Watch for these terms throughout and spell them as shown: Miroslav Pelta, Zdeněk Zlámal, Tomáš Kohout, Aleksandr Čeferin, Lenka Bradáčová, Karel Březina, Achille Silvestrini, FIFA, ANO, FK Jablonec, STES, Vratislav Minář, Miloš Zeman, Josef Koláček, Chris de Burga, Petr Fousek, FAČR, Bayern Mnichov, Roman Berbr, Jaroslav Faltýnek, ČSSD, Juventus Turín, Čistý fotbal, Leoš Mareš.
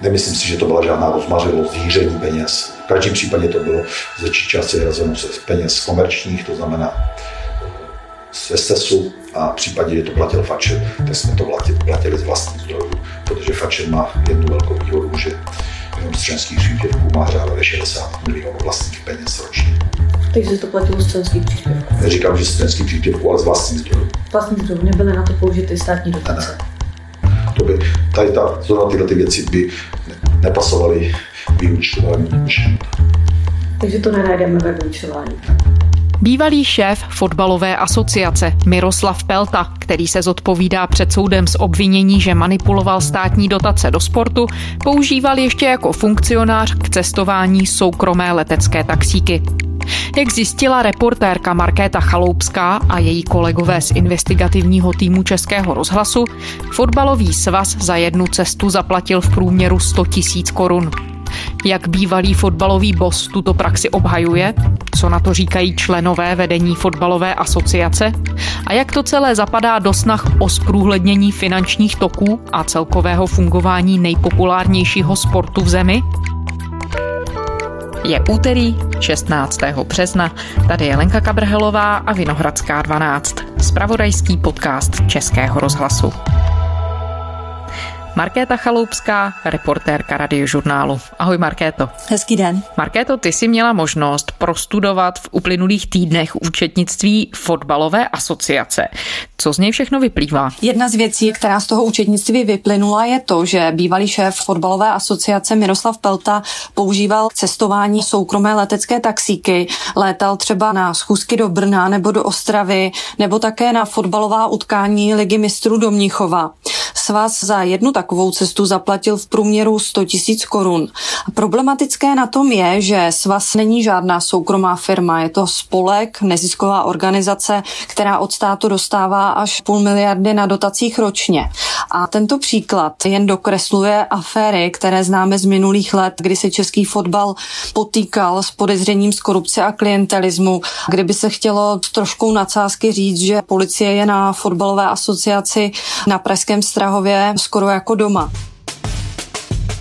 Nemyslím si, že to byla žádná rozmařenost, hýření peněz. V každém případě to bylo ze části hrazeno z peněz komerčních, to znamená ze STESu, a případně, že to platil FAČR, tak jsme to platili z vlastních zdrojů, protože FAČR má jednu velkou výhodu, že jenom z členských příspěvků má řádově 60 milionů vlastních peněz ročně. Takže to platilo z členských příspěvků? Neříkám, že z členských příspěvků, ale z vlastních zdrojů. Vlastních zdrojů, nebyly na to použity státní dotace? To by, zrovna tyhle ty věci by nepasovaly vyúčtování. Takže to nenajdeme ve vyúčtování. Bývalý šéf fotbalové asociace Miroslav Pelta, který se zodpovídá před soudem z obvinění, že manipuloval státní dotace do sportu, používal ještě jako funkcionář k cestování soukromé letecké taxíky. Jak zjistila reportérka Markéta Chaloupská a její kolegové z investigativního týmu Českého rozhlasu, fotbalový svaz za jednu cestu zaplatil v průměru 100 000 korun. Jak bývalý fotbalový boss tuto praxi obhajuje, co na to říkají členové vedení fotbalové asociace a jak to celé zapadá do snah o zprůhlednění finančních toků a celkového fungování nejpopulárnějšího sportu v zemi? Je úterý 16. března, tady je Lenka Kabrhelová a Vinohradská 12, zpravodajský podcast Českého rozhlasu. Markéta Chaloupská, reportérka Radiožurnálu. Ahoj Markéto. Hezký den. Markéto, ty jsi měla možnost prostudovat v uplynulých týdnech účetnictví fotbalové asociace. Co z něj všechno vyplývá? Jedna z věcí, která z toho účetnictví vyplynula, je to, že bývalý šéf fotbalové asociace Miroslav Pelta používal k cestování soukromé letecké taxíky. Létal třeba na schůzky do Brna nebo do Ostravy, nebo také na fotbalová utkání Ligy mistrů do Mnichova. Svaz za jednu takovou cestu zaplatil v průměru 100 tisíc korun. Problematické na tom je, že svaz není žádná soukromá firma, je to spolek, nezisková organizace, která od státu dostává až 0,5 miliardy na dotacích ročně. A tento příklad jen dokresluje aféry, které známe z minulých let, kdy se český fotbal potýkal s podezřením z korupce a klientelismu, kdyby se chtělo s troškou nadsázky říct, že policie je na fotbalové asociaci na pražském Strahově skoro jako doma.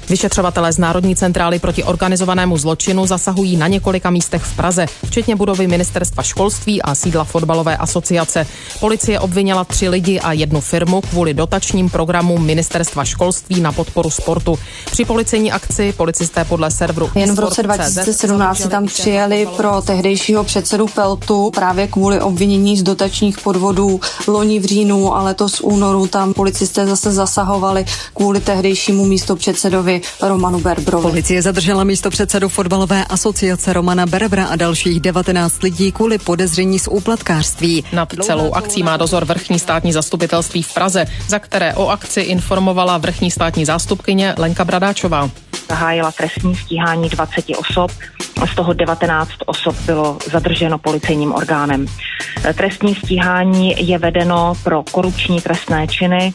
Vyšetřovatelé z Národní centrály proti organizovanému zločinu zasahují na několika místech v Praze, včetně budovy Ministerstva školství a sídla fotbalové asociace. Policie obvinila 3 lidi a jednu firmu kvůli dotačním programům Ministerstva školství na podporu sportu. Při policejní akci policisté podle serveru Jen v roce 2017 tam přijeli pro tehdejšího předsedu Peltu právě kvůli obvinění z dotačních podvodů. Loni v říjnu a letos únoru tam policisté zase zasahovali kvůli tehdejšímu místopředsedovi Romanu Berbrovi. Policie zadržela místopředsedu fotbalové asociace Romana Berbra a dalších 19 lidí kvůli podezření z úplatkářství. Nad celou akcí má dozor vrchní státní zastupitelství v Praze, za které o akci informovala vrchní státní zástupkyně Lenka Bradáčová. Zahájila trestní stíhání 20 osob, z toho 19 osob bylo zadrženo policejním orgánem. Trestní stíhání je vedeno pro korupční trestné činy,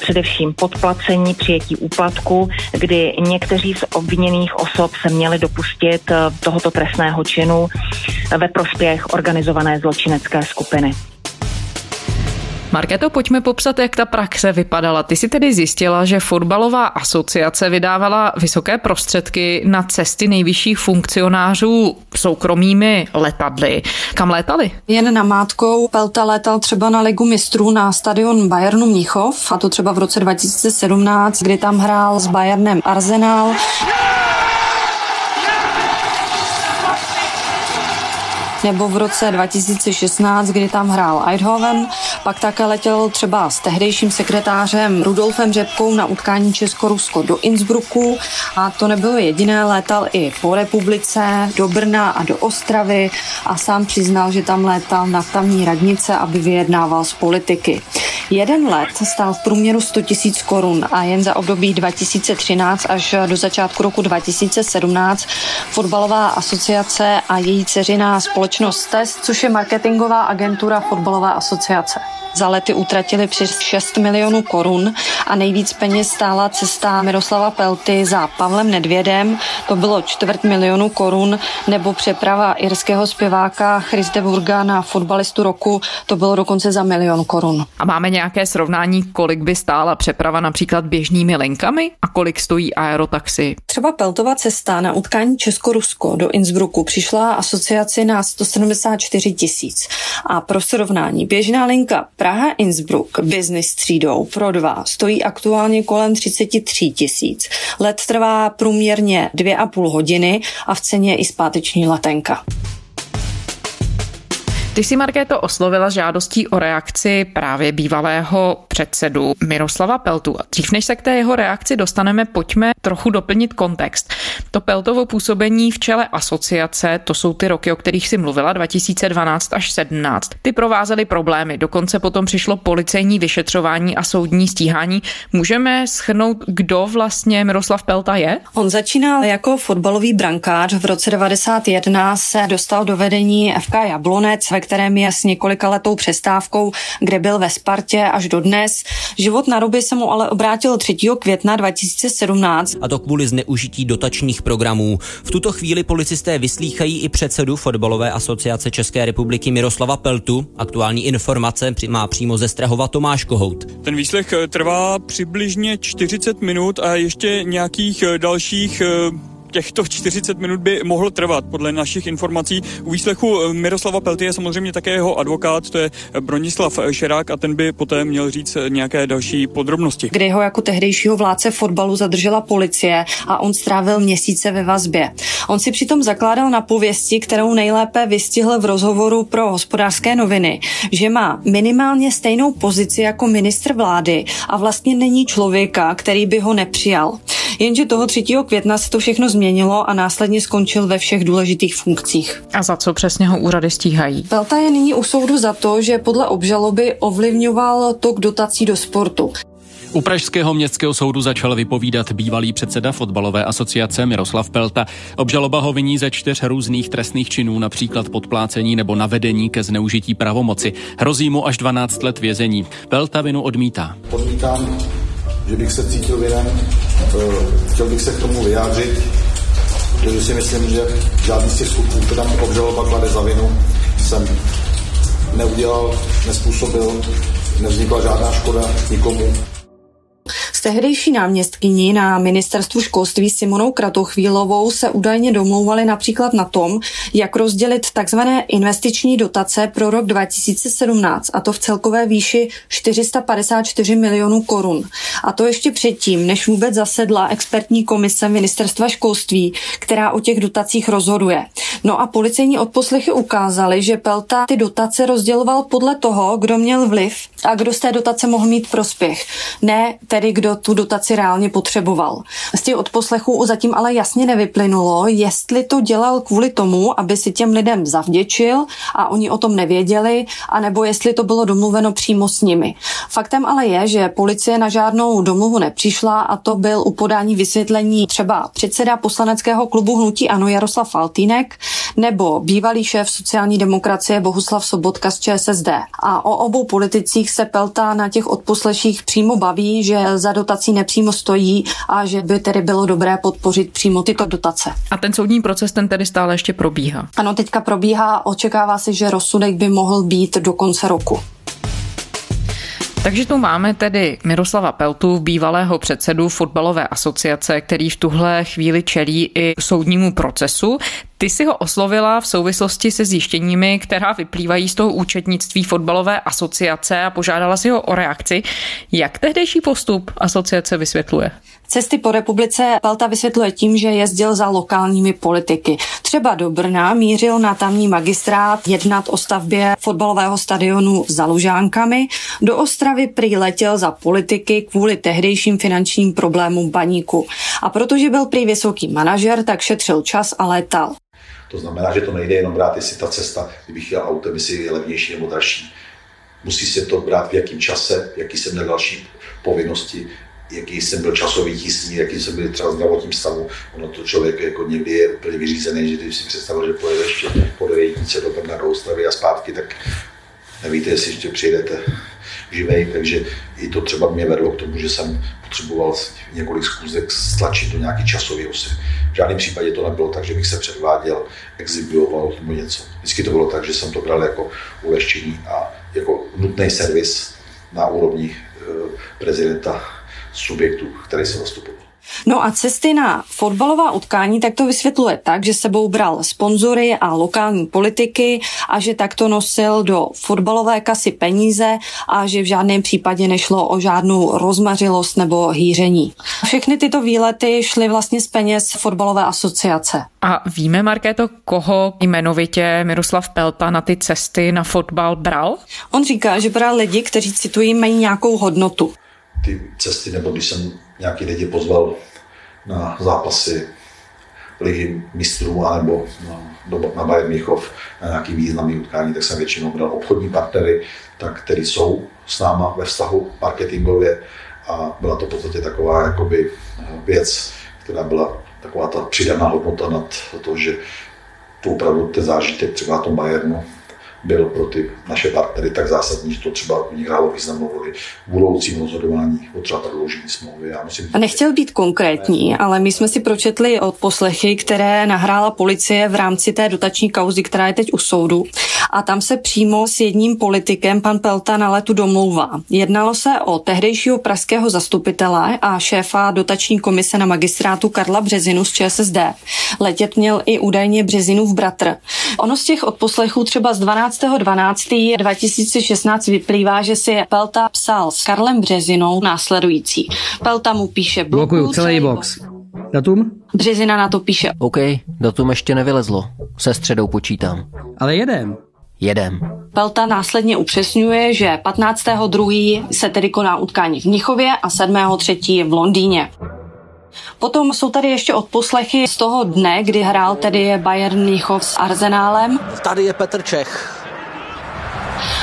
především podplacení, přijetí úplatku, kdy někteří z obviněných osob se měli dopustit tohoto trestného činu ve prospěch organizované zločinecké skupiny. Markéto, pojďme popsat, jak ta praxe vypadala. Ty si tedy zjistila, že fotbalová asociace vydávala vysoké prostředky na cesty nejvyšších funkcionářů soukromými letadly. Kam létali? Jen namátkou Pelta létal třeba na Ligu mistrů na stadion Bayernu Mnichov, a to třeba v roce 2017, kdy tam hrál s Bayernem Arsenal. Nebo v roce 2016, kdy tam hrál Eindhoven, pak také letěl třeba s tehdejším sekretářem Rudolfem Řepkou na utkání Česko-Rusko do Innsbrucku, a to nebylo jediné, létal i po republice, do Brna a do Ostravy a sám přiznal, že tam létal na tamní radnice, aby vyjednával z politiky. Jeden let stál v průměru 100 tisíc korun a jen za období 2013 až do začátku roku 2017 fotbalová asociace a její dceřiná společnost STES, což je marketingová agentura fotbalové asociace, Za lety utratili přes 6 milionů korun a nejvíc peněz stála cesta Miroslava Pelty za Pavlem Nedvědem, to bylo 250 000 korun, nebo přeprava irského zpěváka Chris de Burga na fotbalistu roku, to bylo dokonce za 1 milion korun. A máme nějaké srovnání, kolik by stála přeprava například běžnými linkami a kolik stojí aerotaxi? Třeba Peltova cesta na utkání Česko-Rusko do Innsbrucku přišla asociaci na 174 000 a pro srovnání běžná linka Praha-Innsbruck business třídou pro dva stojí aktuálně kolem 33 000. Let trvá průměrně 2,5 hodiny a v ceně je i zpáteční letenka. Ty jsi, Markéto, oslovila žádostí o reakci právě bývalého předsedu Miroslava Peltu. Dřív než se k té jeho reakci dostaneme, pojďme trochu doplnit kontext. To Peltovo působení v čele asociace, to jsou ty roky, o kterých jsi mluvila, 2012 až 2017. Ty provázely problémy, dokonce potom přišlo policejní vyšetřování a soudní stíhání. Můžeme shrnout, kdo vlastně Miroslav Pelta je? On začínal jako fotbalový brankář. V roce 1991 se dostal do vedení FK Jablonec, ve kterém je s několika letou přestávkou, kde byl ve Spartě až do dnes. Život na ruby se mu ale obrátil 3. května 2017. A to kvůli zneužití dotačních programů. V tuto chvíli policisté vyslýchají i předsedu fotbalové asociace České republiky Miroslava Peltu. Aktuální informace má přímo ze Strahova Tomáš Kohout. Ten výslech trvá přibližně 40 minut a ještě nějakých dalších těchto 40 minut by mohlo trvat. Podle našich informací u výslechu Miroslava Pelty je samozřejmě také jeho advokát, to je Bronislav Šerák, a ten by poté měl říct nějaké další podrobnosti. Kdy ho jako tehdejšího vládce fotbalu zadržela policie a on strávil měsíce ve vazbě. On si přitom zakládal na pověsti, kterou nejlépe vystihl v rozhovoru pro Hospodářské noviny, že má minimálně stejnou pozici jako ministr vlády a vlastně není člověka, který by ho nepřijal. Jenže toho 3. května se to všechno změnilo a následně skončil ve všech důležitých funkcích. A za co přesně ho úřady stíhají? Pelta je nyní u soudu za to, že podle obžaloby ovlivňoval tok dotací do sportu. U pražského městského soudu začal vypovídat bývalý předseda fotbalové asociace Miroslav Pelta. Obžaloba ho viní ze 4 různých trestných činů, například podplácení nebo navedení ke zneužití pravomoci. Hrozí mu až 12 let vězení. Pelta vinu odmítá. Podmítám, že bych se cítil vinen. Chtěl bych se k tomu vyjádřit, protože si myslím, že žádný z těch skutků, které tam obžaloba klade za vinu, jsem neudělal, nespůsobil, nevznikla žádná škoda nikomu. S tehdejší náměstkyní na ministerstvu školství Simonou Kratochvílovou se údajně domlouvali například na tom, jak rozdělit takzvané investiční dotace pro rok 2017, a to v celkové výši 454 000 000 korun. A to ještě předtím, než vůbec zasedla expertní komise ministerstva školství, která o těch dotacích rozhoduje. No a policejní odposlechy ukázaly, že Pelta ty dotace rozděloval podle toho, kdo měl vliv a kdo z té dotace mohl mít prospěch. Ne tedy kdo tu dotaci reálně potřeboval. Z těch odposlechů zatím ale jasně nevyplynulo, jestli to dělal kvůli tomu, aby si těm lidem zavděčil a oni o tom nevěděli, anebo jestli to bylo domluveno přímo s nimi. Faktem ale je, že policie na žádnou domluvu nepřišla, a to byl u podání vysvětlení třeba předseda poslaneckého klubu hnutí ANO Jaroslav Faltýnek nebo bývalý šéf sociální demokracie Bohuslav Sobotka z ČSSD. A o obou politicích se Pelta na těch odposleších přímo baví, že za dotací nepřímo stojí a že by tedy bylo dobré podpořit přímo tyto dotace. A ten soudní proces, ten tedy stále ještě probíhá? Ano, teďka probíhá, očekává se, že rozsudek by mohl být do konce roku. Takže tu máme tedy Miroslava Peltu, bývalého předsedu fotbalové asociace, který v tuhle chvíli čelí i soudnímu procesu. Ty si ho oslovila v souvislosti se zjištěními, která vyplývají z toho účetnictví fotbalové asociace, a požádala si ho o reakci. Jak tehdejší postup asociace vysvětluje? Cesty po republice Pelta vysvětluje tím, že jezdil za lokálními politiky. Třeba do Brna mířil na tamní magistrát jednat o stavbě fotbalového stadionu Za Lužánkami. Do Ostravy prý letěl za politiky kvůli tehdejším finančním problémům Baníku. A protože byl prý vysoký manažer, tak šetřil čas a létal. To znamená, že to nejde jenom brát, jestli ta cesta, kdybych jel autem, jestli je levnější nebo dražší. Musí se to brát v jakém čase, jaký jsem měl další povinnosti, jaký jsem byl časový tísní, jaký jsem byl třeba zdravotním stavu. Ono to člověk jako někdy je úplně vyřízený, že když si představil, že pojede ještě po 9 do Brna do Ostravy a zpátky, tak nevíte, jestli ještě přijedete živej, takže i to třeba mě vedlo k tomu, že jsem potřeboval několik zkůzek stlačit do nějaký časový osy. V žádném případě to nebylo tak, že bych se předváděl, exhibiloval tomu něco. Vždycky to bylo tak, že jsem to bral jako ulehčení a jako nutný servis na úrovni prezidenta subjektu, který se zastupoval. No a cesty na fotbalová utkání tak to vysvětluje tak, že sebou bral sponzory a lokální politiky a že takto nosil do fotbalové kasy peníze a že v žádném případě nešlo o žádnou rozmařilost nebo hýření. Všechny tyto výlety šly vlastně z peněz fotbalové asociace. A víme, Markéto, koho jmenovitě Miroslav Pelta na ty cesty na fotbal bral? On říká, že bral lidi, kteří, citují, mají nějakou hodnotu. Ty cesty, nebo když jsem nějaký lidi pozval na zápasy ligy mistrů anebo na Bayern Mnichov na nějaký významný utkání, tak jsem většinou bral obchodní partnery, tak, který jsou s náma ve vztahu marketingově, a byla to v podstatě taková jakoby věc, která byla taková ta přidaná hodnota nad to, že to opravdu ten zážitek třeba na tom Bayernu byl pro ty naše partnery tak zásadní, že to třeba u nich hrálo významnou roli v budoucím rozhodování o třeba prodloužení smlouvy. Nechtěl být konkrétní, ale my jsme si pročetli odposlechy, které nahrála policie v rámci té dotační kauzy, která je teď u soudu. A tam se přímo s jedním politikem pan Pelta na letu domlouvá. Jednalo se o tehdejšího pražského zastupitele a šéfa dotační komise na magistrátu Karla Březinu z ČSSD. Letět měl i údajně Březinův bratr. Ono z těch odposlechů třeba z 12.12.2016 vyplývá, že si Pelta psal s Karlem Březinou následující. Pelta mu píše... Blokuju celý box. Datum? Březina na to píše... OK, datum ještě nevylezlo. Se středou počítám. Ale jedem. Pelta následně upřesňuje, že 15.2. se tedy koná utkání v Mnichově a 7.3. v Londýně. Potom jsou tady ještě odposlechy z toho dne, kdy hrál tedy Bayern Mnichov s Arsenálem. Tady je Petr Čech.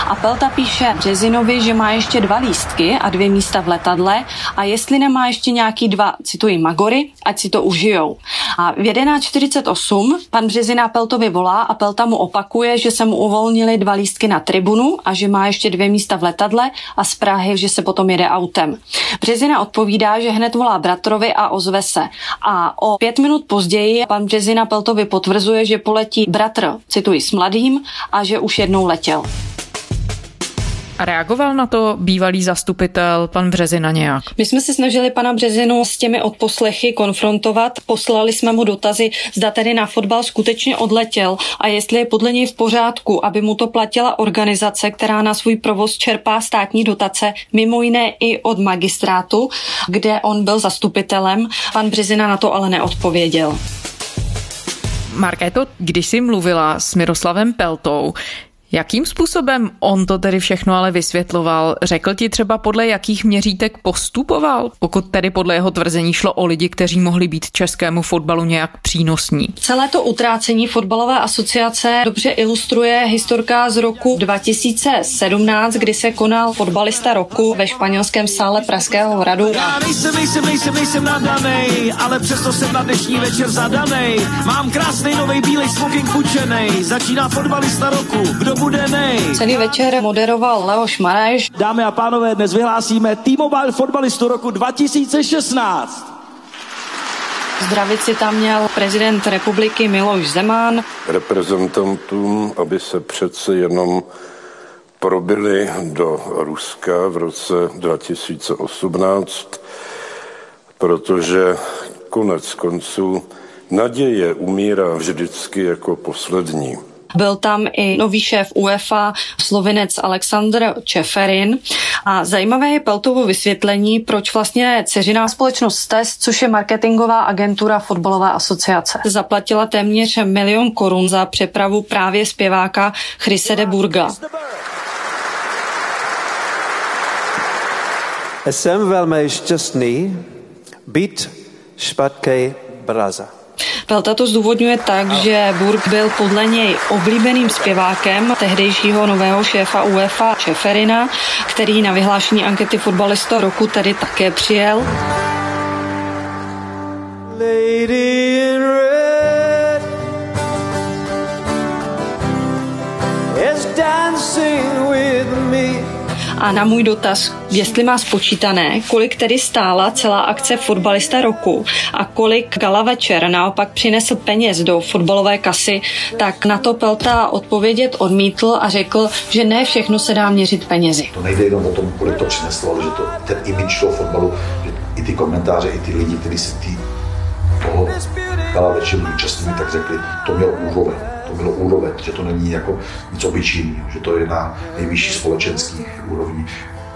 A Pelta píše Březinovi, že má ještě 2 lístky a 2 místa v letadle a jestli nemá ještě nějaký 2, cituji, magory, ať si to užijou. A v 11.48 pan Březina Peltovi volá a Pelta mu opakuje, že se mu uvolnili 2 lístky na tribunu a že má ještě 2 místa v letadle a z Prahy, že se potom jede autem. Březina odpovídá, že hned volá bratrovi a ozve se. A o 5 minut později pan Březina Peltovi potvrzuje, že poletí bratr, cituji, s mladým a že už jednou letěl. A reagoval na to bývalý zastupitel pan Březina nějak? My jsme se snažili pana Březinu s těmi odposlechy konfrontovat. Poslali jsme mu dotazy, zda tedy na fotbal skutečně odletěl a jestli je podle něj v pořádku, aby mu to platila organizace, která na svůj provoz čerpá státní dotace, mimo jiné i od magistrátu, kde on byl zastupitelem. Pan Březina na to ale neodpověděl. Markéto, když jsi mluvila s Miroslavem Peltou, jakým způsobem on to tedy všechno ale vysvětloval? Řekl ti třeba, podle jakých měřítek postupoval? Pokud tedy podle jeho tvrzení šlo o lidi, kteří mohli být českému fotbalu nějak přínosní. Celé to utrácení fotbalové asociace dobře ilustruje historka z roku 2017, kdy se konal fotbalista roku ve španělském sále Pražského hradu. Já nejsem nadanej, ale přesto jsem na dnešní večer zadanej. Mám krásný novej bílej smoking učenej. Začíná fotbalista roku. Kdo celý večer moderoval Leoš Mareš. Dámy a pánové, dnes vyhlásíme T-Mobile fotbalistu roku 2016. Zdravici tam měl prezident republiky Miloš Zeman. Reprezentantům, aby se přece jenom probili do Ruska v roce 2018, protože konec konců naděje umírá vždycky jako poslední. Byl tam i nový šéf UEFA, Slovinec Aleksandr Čeferin. A zajímavé je Peltovo vysvětlení, proč vlastně dceřiná společnost STES, což je marketingová agentura fotbalové asociace, zaplatila téměř 1 000 000 korun za přepravu právě zpěváka Chrise de Burga. Jsem velmi šťastný být špatkej braza. Pelta to zdůvodňuje tak, že Burg byl podle něj oblíbeným zpěvákem tehdejšího nového šéfa UEFA Čeferina, který na vyhlášení ankety fotbalista roku tedy také přijel. Lady in red is dancing with me. A na můj dotaz, jestli má spočítané, kolik tedy stála celá akce Fotbalista roku a kolik gala večer naopak přinesl peněz do fotbalové kasy, tak na to Pelta odpovědět odmítl a řekl, že ne všechno se dá měřit penězi. To nejde jenom o tom, kolik to přineslo, ale že to, ten image toho fotbalu, že i ty komentáře, i ty lidi, kteří se toho gala večeru účastní, tak řekli, to mělo úroveň. Bylo úroveň, že to není jako nic obyčejného, že to je na nejvyšší společenských úrovni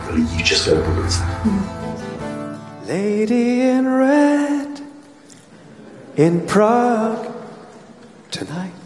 lidí v České republice. Lady in red in Prague tonight.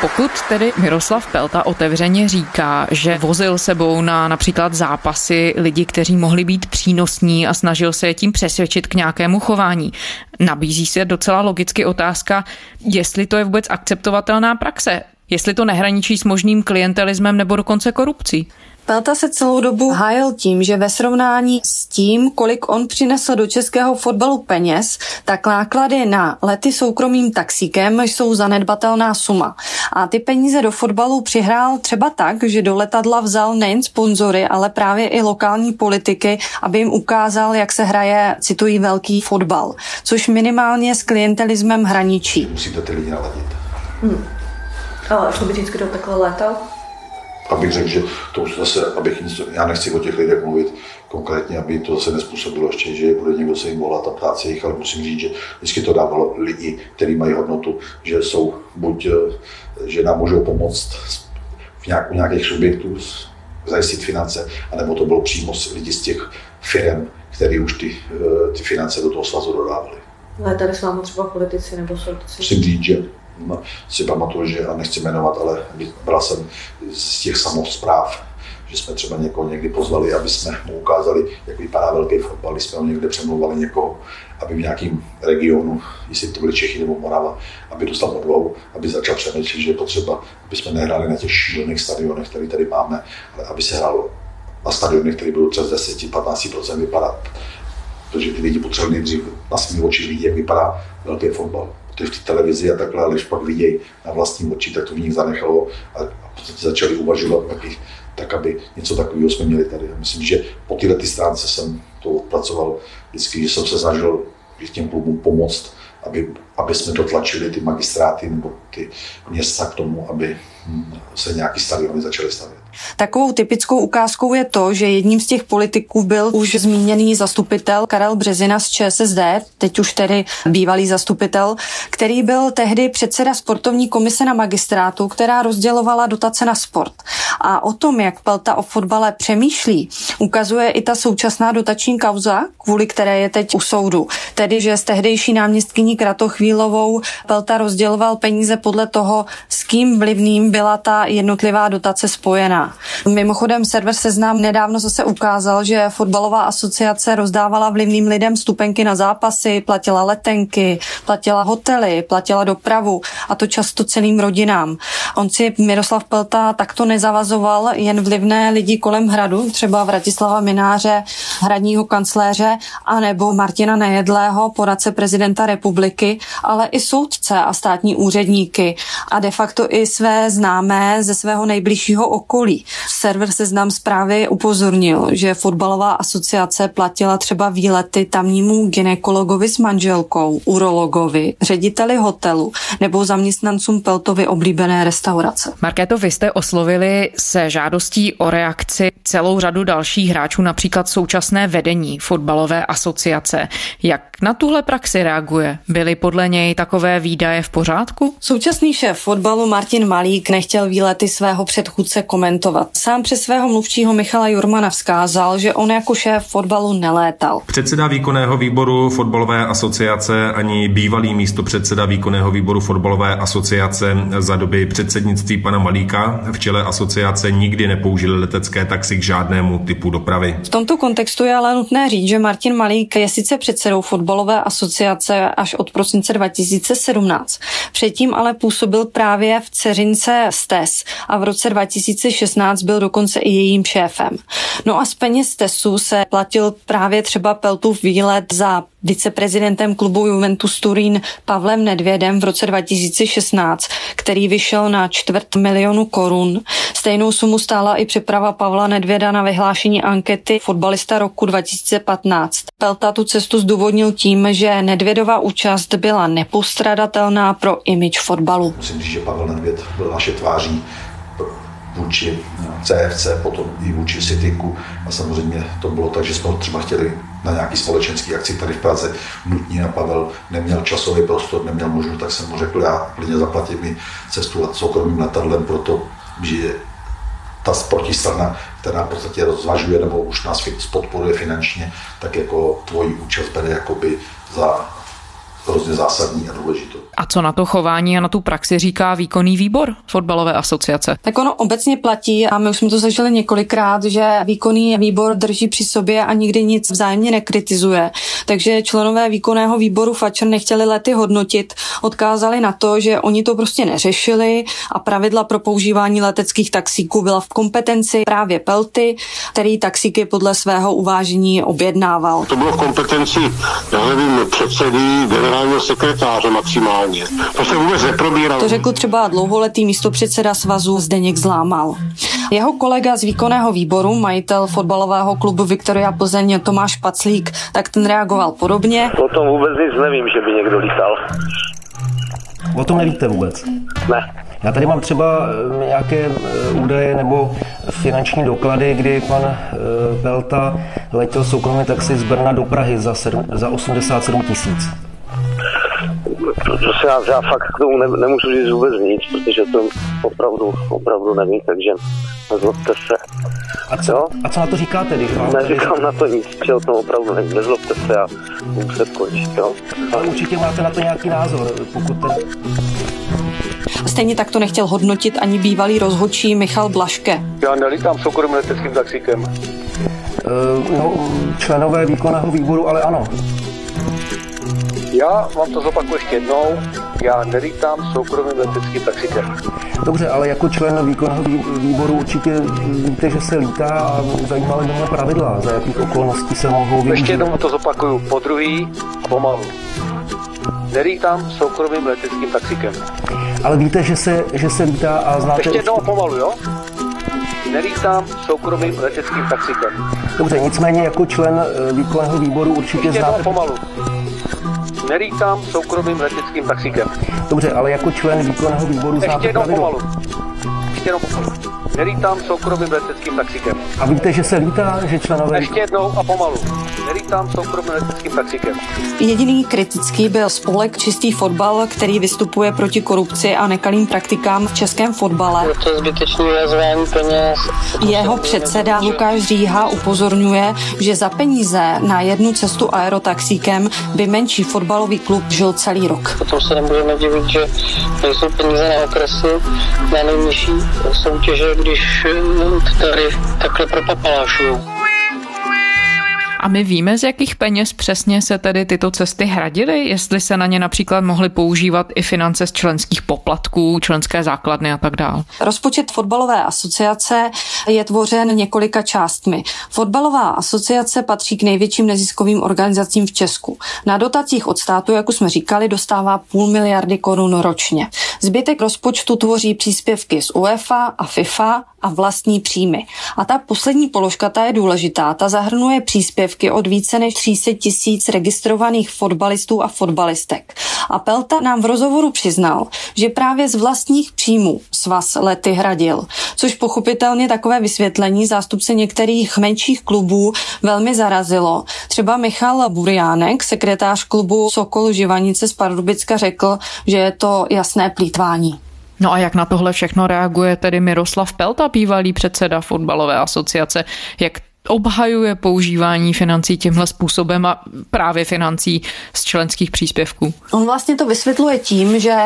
Pokud tedy Miroslav Pelta otevřeně říká, že vozil sebou na například zápasy lidi, kteří mohli být přínosní a snažil se je tím přesvědčit k nějakému chování, nabízí se docela logicky otázka, jestli to je vůbec akceptovatelná praxe, jestli to nehraničí s možným klientelismem nebo dokonce korupcí. Pelta se celou dobu hájil tím, že ve srovnání s tím, kolik on přinesl do českého fotbalu peněz, tak náklady na lety soukromým taxíkem jsou zanedbatelná suma. A ty peníze do fotbalu přihrál třeba tak, že do letadla vzal nejen sponzory, ale právě i lokální politiky, aby jim ukázal, jak se hraje, cituji, velký fotbal, což minimálně s klientelismem hraničí. Musíte ty lidi naladit. Ale co by říct, kdo takhle letal? Abych řekl, že to zase, já nechci o těch lidech mluvit konkrétně, aby to zase nespůsobilo ještě, že bude někdo se jim volat a ptát se jich, ale musím říct, že vždycky to dávalo lidi, kteří mají hodnotu, že jsou buď, že nám můžou pomoct u nějakých subjektů zajistit finance, anebo to bylo přímo lidi z těch firm, které už ty finance do toho svazu dodávaly. Ale tady s vámi třeba politici nebo soudci? Musím říct, že si pamatuju, že, a nechci jmenovat, ale byla jsem z těch samospráv, že jsme třeba někoho někdy pozvali, aby jsme mu ukázali, jak vypadá velký fotbal, když jsme ho někde přemlouvali někoho, aby v nějakém regionu, jestli to byly Čechy nebo Morava, aby dostal odvahu, aby začal přemýšlet, že je potřeba, aby jsme nehráli na těch šílených stadionech, které tady máme, ale aby se hrálo na stadionech, které budou přes 10-15% vypadat. Protože ty lidi potřebují nejdřív na svých očích vidět, jak vypadá velký fotbal. V té televizi a takhle, ale když pak vidějí na vlastním oči, tak to v nich zanechalo a začali uvažovat tak, aby něco takového jsme měli tady. Myslím, že po této ty stránce jsem to odpracoval vždycky, že jsem se snažil těm klubům pomoct, aby jsme dotlačili ty magistráty nebo ty města k tomu, aby se nějaký stadiony začaly stavět. Takovou typickou ukázkou je to, že jedním z těch politiků byl už zmíněný zastupitel Karel Březina z ČSSD, teď už tedy bývalý zastupitel, který byl tehdy předseda sportovní komise na magistrátu, která rozdělovala dotace na sport. A o tom, jak Pelta o fotbale přemýšlí, ukazuje i ta současná dotační kauza, kvůli které je teď u soudu. Tedy, že s tehdejší náměstkyní Kratochvílovou Pelta rozděloval peníze podle toho, s kým vlivným byla ta jednotlivá dotace spojená. Mimochodem server Seznam nedávno zase ukázal, že fotbalová asociace rozdávala vlivným lidem vstupenky na zápasy, platila letenky, platila hotely, platila dopravu a to často celým rodinám. On si Miroslav Pelta takto nezavazoval jen vlivné lidi kolem hradu, třeba Vratislava Mináře, hradního kancléře anebo Martina Nejedlého, poradce prezidenta republiky, ale i soudce a státní úředníky a de facto i své známé ze svého nejbližšího okolí. Server Seznam Zprávy upozornil, že fotbalová asociace platila třeba výlety tamnímu gynekologovi s manželkou, urologovi, řediteli hotelu nebo zaměstnancům Peltovy oblíbené restaurace. Markéto, vy jste oslovili se žádostí o reakci celou řadu dalších hráčů, například současné vedení fotbalové asociace. Jak na tuhle praxi reaguje? Byly podle něj takové výdaje v pořádku? Současný šéf fotbalu Martin Malík nechtěl výlety svého předchůdce komentovat. Sám přes svého mluvčího Michala Jurmana vzkázal, že on jako šéf fotbalu nelétal. Předseda výkonného výboru fotbalové asociace ani bývalý místopředseda výkonného výboru fotbalové asociace za doby předsednictví pana Malíka v čele asociace nikdy nepoužili letecké taxi k žádnému typu dopravy. V tomto kontextu je ale nutné říct, že Martin Malík je sice předsedou fotbalové asociace až od prosince 2017. Předtím ale působil právě v dceřince STES a v roce 2016 byl dokonce i jejím šéfem. No a z peněz TESu se platil právě třeba Peltův výlet za viceprezidentem klubu Juventus Turín Pavlem Nedvědem v roce 2016, který vyšel na 250 000 korun. Stejnou sumu stála i přeprava Pavla Nedvěda na vyhlášení ankety Fotbalista roku 2015. Pelta tu cestu zdůvodnil tím, že Nedvědova účast byla nepostradatelná pro image fotbalu. Myslím, že Pavel Nedvěd byl naše tváří vůči CFC, potom i vůči Cityku a samozřejmě to bylo tak, že jsme třeba chtěli na nějaký společenský akci tady v Praze nutně a Pavel neměl časový prostor, neměl možnost, tak jsem mu řekl, já klidně zaplatím mi cestu soukromým letadlem, protože ta protistrana, která v podstatě rozvažuje nebo už nás podporuje finančně, tak jako tvoji účast bere jakoby za hrozně zásadní a důležitou. A co na to chování a na tu praxi říká výkonný výbor fotbalové asociace? Tak ono obecně platí a my už jsme to zažili několikrát, že výkonný výbor drží při sobě a nikdy nic vzájemně nekritizuje. Takže členové výkonného výboru FAČR nechtěli lety hodnotit, odkázali na to, že oni to prostě neřešili a pravidla pro používání leteckých taxíků byla v kompetenci právě Pelty, který taxíky podle svého uvážení objednával. To bylo v kompetenci, já nevím, předsedy, generálního sekretáře maximálně. To se vůbec neprobíralo. To řekl třeba dlouholetý místopředseda svazu Zdeněk Zlámal. Jeho kolega z výkonného výboru, majitel fotbalového klubu Viktoria Plzeň Tomáš Paclík, tak ten reagoval podobně. O tom vůbec nic nevím, že by někdo lítal. O tom nevíte vůbec? Ne. Já tady mám třeba nějaké údaje nebo finanční doklady, kdy pan Pelta letěl soukromý taxi z Brna do Prahy za 87 000. Prostě já fakt k tomu nemůžu říct vůbec nic, protože to opravdu nevím, takže nezlobte se. A co na to říkáte, když vám? Neříkám na to nic, protože o tom opravdu nevím, nezlobte se a budu se končit, jo. Ale určitě máte na to nějaký názor, pokud ten... Stejně tak to nechtěl hodnotit ani bývalý rozhodčí Michal Blaške. Já nelítám soukromým leteckým taxíkem. Členové výkonného výboru, ale ano. Já vám to zopakuju ještě jednou, já nelítám soukromým leteckým taxikem. Dobře, ale jako člen výkonného výboru určitě víte, že se lítá a zajímaly mě pravidla, za jakých okolností se mohou využít. Ještě jednou to zopakuju podruhý a pomalu. Nelítám soukromým leteckým taxikem. Ale víte, že se lítá a znáte... Ještě jednou pomalu, jo? Nelítám soukromým leteckým taxikem. Dobře, nicméně jako člen výkonného výboru určitě ještě znáte... pomalu. Nelítám soukromým leteckým taxíkem. Dobře, ale jako člen výkonného výboru znáte pravidlo. Ještě jednou pomalu. Nelítám soukromým leteckým taxíkem. A víte, že se lítá, že členové... Ještě jednou a pomalu. Nelítám soukromým leteckým taxíkem. Jediný kritický byl spolek Čistý fotbal, který vystupuje proti korupci a nekalým praktikám v českém fotbale. Je to zbytečný rozvání peněz. Jeho předseda Lukáš Říha upozorňuje, že za peníze na jednu cestu aerotaxíkem by menší fotbalový klub žil celý rok. Potom se nemůžeme divit, že nejsou peníze na okresy, na nejnižší soutěže, když tady takhle propapalášují. A my víme, z jakých peněz přesně se tedy tyto cesty hradily, jestli se na ně například mohly používat i finance z členských poplatků, členské základny a tak dál. Rozpočet fotbalové asociace je tvořen několika částmi. Fotbalová asociace patří k největším neziskovým organizacím v Česku. Na dotacích od státu, jak už jsme říkali, dostává 0,5 miliardy korun ročně. Zbytek rozpočtu tvoří příspěvky z UEFA a FIFA a vlastní příjmy. A ta poslední položka, ta je důležitá, ta zahrnuje příspěvky od více než 300 000 registrovaných fotbalistů a fotbalistek. A Pelta nám v rozhovoru přiznal, že právě z vlastních příjmů svaz lety hradil, což pochopitelně takové vysvětlení zástupce některých menších klubů velmi zarazilo. Třeba Michal Burjánek, sekretář klubu Sokol Živanice z Pardubicka, řekl, že je to jasné plýtvání. No a jak na tohle všechno reaguje tedy Miroslav Pelta, bývalý předseda fotbalové asociace, jak obhajuje používání financí tímhle způsobem a právě financí z členských příspěvků? On vlastně to vysvětluje tím, že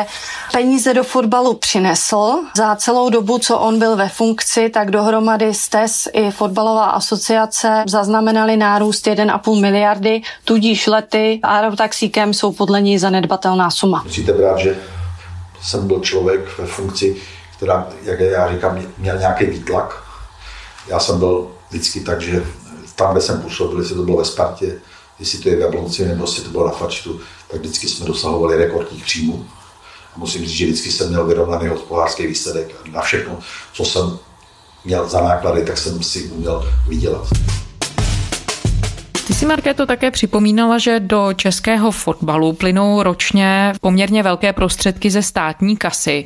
peníze do fotbalu přinesl. Za celou dobu, co on byl ve funkci, tak dohromady STES i fotbalová asociace zaznamenali nárůst 1,5 miliardy, tudíž lety aerotaxíkem jsou podle něj zanedbatelná suma. Musíte brát, že jsem byl člověk ve funkci, která, jak já říkám, měl nějaký výtlak. Já jsem byl vždycky tak, že tam, kde jsem působil, jestli to bylo ve Spartě, jestli to je v Jablonci nebo jestli to bylo na FAČTu, tak vždycky jsme dosahovali rekordních příjmů. A musím říct, že vždycky jsem měl vyrovnaný hospodářský výsledek a na všechno, co jsem měl za náklady, tak jsem si uměl vydělat. Ty si, Markéto, také připomínala, že do českého fotbalu plynou ročně poměrně velké prostředky ze státní kasy.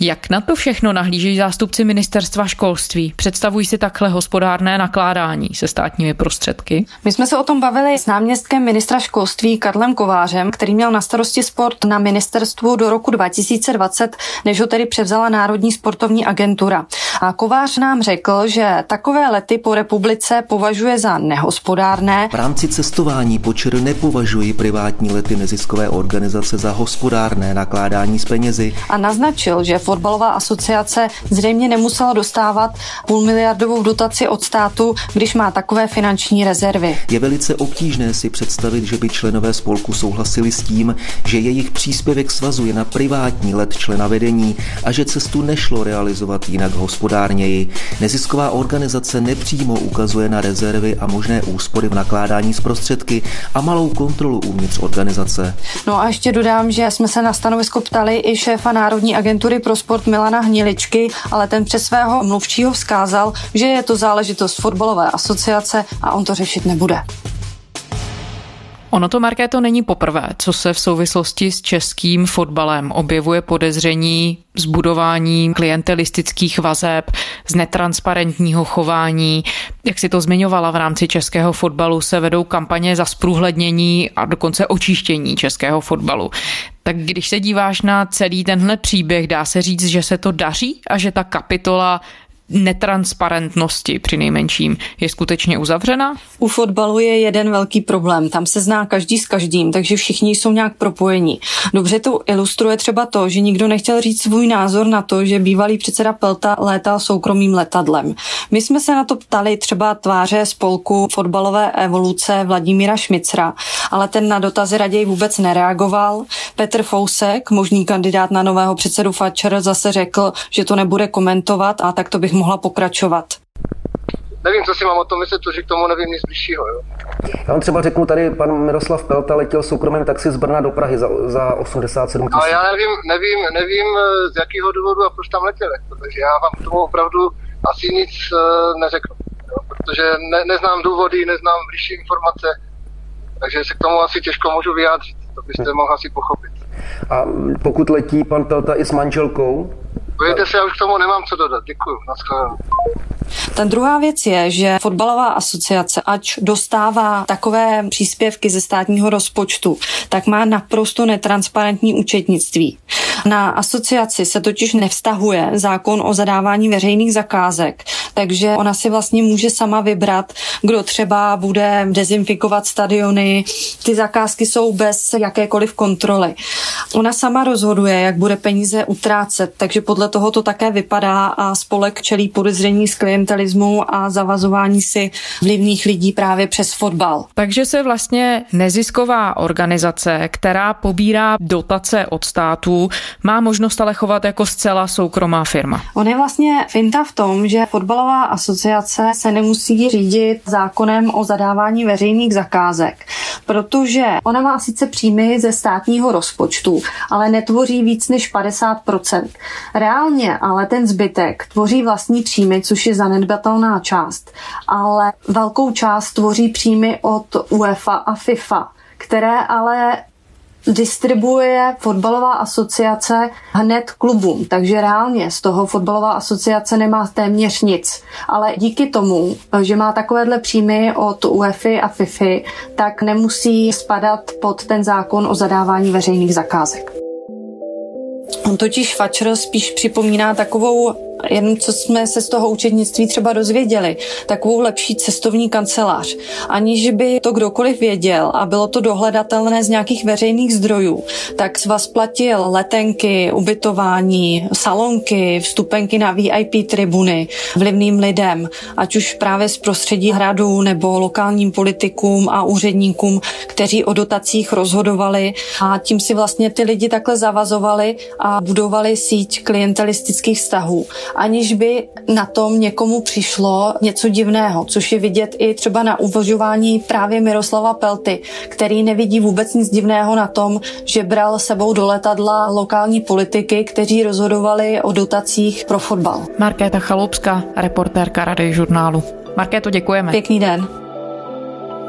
Jak na to všechno nahlížejí zástupci ministerstva školství? Představují si takhle hospodárné nakládání se státními prostředky? My jsme se o tom bavili s náměstkem ministra školství Karlem Kovářem, který měl na starosti sport na ministerstvu do roku 2020, než ho tedy převzala Národní sportovní agentura. A Kovář nám řekl, že takové lety po republice považuje za nehospodárné. V rámci cestování PČR nepovažují privátní lety neziskové organizace za hospodárné nakládání s penězi. A naznačil, že fotbalová asociace zřejmě nemusela dostávat půlmiliardovou dotaci od státu, když má takové finanční rezervy. Je velice obtížné si představit, že by členové spolku souhlasili s tím, že jejich příspěvek svazuje na privátní let člena vedení a že cestu nešlo realizovat jinak hospodárněji. Nezisková organizace nepřímo ukazuje na rezervy a možné úspory v nakládání s prostředky a malou kontrolu uvnitř organizace. No a ještě dodám, že jsme se na stanovisko ptali i šéfa Národní agentury pro sport Milana Hniličky, ale ten přes svého mluvčího vzkázal, že je to záležitost fotbalové asociace a on to řešit nebude. Ono to, Markéto, není poprvé, co se v souvislosti s českým fotbalem objevuje podezření z budování klientelistických vazeb, z netransparentního chování. Jak si to zmiňovala, v rámci českého fotbalu se vedou kampaně za zprůhlednění a dokonce očištění českého fotbalu. Tak když se díváš na celý tenhle příběh, dá se říct, že se to daří a že ta kapitola netransparentnosti přinejmenším je skutečně uzavřena? U fotbalu je jeden velký problém. Tam se zná každý s každým, takže všichni jsou nějak propojení. Dobře to ilustruje třeba to, že nikdo nechtěl říct svůj názor na to, že bývalý předseda Pelta létal soukromým letadlem. My jsme se na to ptali třeba tváře spolku fotbalové evoluce Vladimíra Šmicra, ale ten na dotazy raději vůbec nereagoval. Petr Fousek, možný kandidát na nového předsedu FAČR, zase řekl, že to nebude komentovat, a tak to bych mohla pokračovat. Nevím, co si mám o tom myslet, protože k tomu nevím nic bližšího. Jo? Já vám třeba řeknu, tady pan Miroslav Pelta letěl soukromým taxi z Brna do Prahy za 87 000. A já nevím z jakého důvodu a proč tam letěl. Takže já vám k tomu opravdu asi nic neřeknu. Jo? Protože neznám důvody, neznám bližší informace, takže se k tomu asi těžko můžu vyjádřit. To byste mohl asi pochopit. A pokud letí pan Pelta i s manželkou? Pojďte se, já už k tomu nemám co dodat. Děkuju. Naschledanou. Ta druhá věc je, že fotbalová asociace, ač dostává takové příspěvky ze státního rozpočtu, tak má naprosto netransparentní účetnictví. Na asociaci se totiž nevztahuje zákon o zadávání veřejných zakázek, takže ona si vlastně může sama vybrat, kdo třeba bude dezinfikovat stadiony. Ty zakázky jsou bez jakékoliv kontroly. Ona sama rozhoduje, jak bude peníze utrácet, takže podle toho to také vypadá a spolek čelí podezření z klientelismu a zavazování si vlivných lidí právě přes fotbal. Takže se vlastně nezisková organizace, která pobírá dotace od státu, má možnost ale chovat jako zcela soukromá firma. On je vlastně finta v tom, že fotbalová asociace se nemusí řídit zákonem o zadávání veřejných zakázek, protože ona má sice příjmy ze státního rozpočtu, ale netvoří víc než 50%. Reálně ale ten zbytek tvoří vlastní příjmy, což je zanedbatelná část, ale velkou část tvoří příjmy od UEFA a FIFA, které ale distribuuje fotbalová asociace hned klubům, takže reálně z toho fotbalová asociace nemá téměř nic. Ale díky tomu, že má takovéhle příjmy od UEFA a FIFA, tak nemusí spadat pod ten zákon o zadávání veřejných zakázek. On totiž FAČR spíš připomíná takovou, jenom co jsme se z toho účetnictví třeba dozvěděli, takovou lepší cestovní kancelář. Aniž by to kdokoliv věděl a bylo to dohledatelné z nějakých veřejných zdrojů, tak svaz platil letenky, ubytování, salonky, vstupenky na VIP tribuny vlivným lidem, ať už právě z prostředí hradu nebo lokálním politikům a úředníkům, kteří o dotacích rozhodovali, a tím si vlastně ty lidi takhle zavazovali a budovali síť klientelistických vztahů. aniž by na tom někomu přišlo něco divného, což je vidět i třeba na uvažování právě Miroslava Pelty, který nevidí vůbec nic divného na tom, že bral sebou do letadla lokální politiky, kteří rozhodovali o dotacích pro fotbal. Markéta Chaloupská, reportérka Rady žurnálu. Markéto, děkujeme. Pěkný den.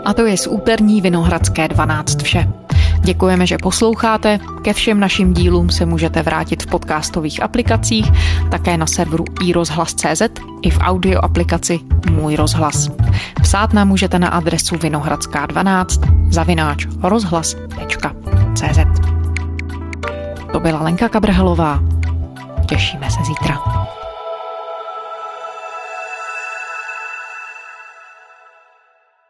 A to je z úterní Vinohradské 12 vše. Děkujeme, že posloucháte. Ke všem našim dílům se můžete vrátit v podcastových aplikacích, také na serveru iRozhlas.cz i v audio aplikaci Můj rozhlas. Psát nám můžete na adresu vinohradská12@rozhlas.cz. To byla Lenka Kabrhelová. Těšíme se zítra.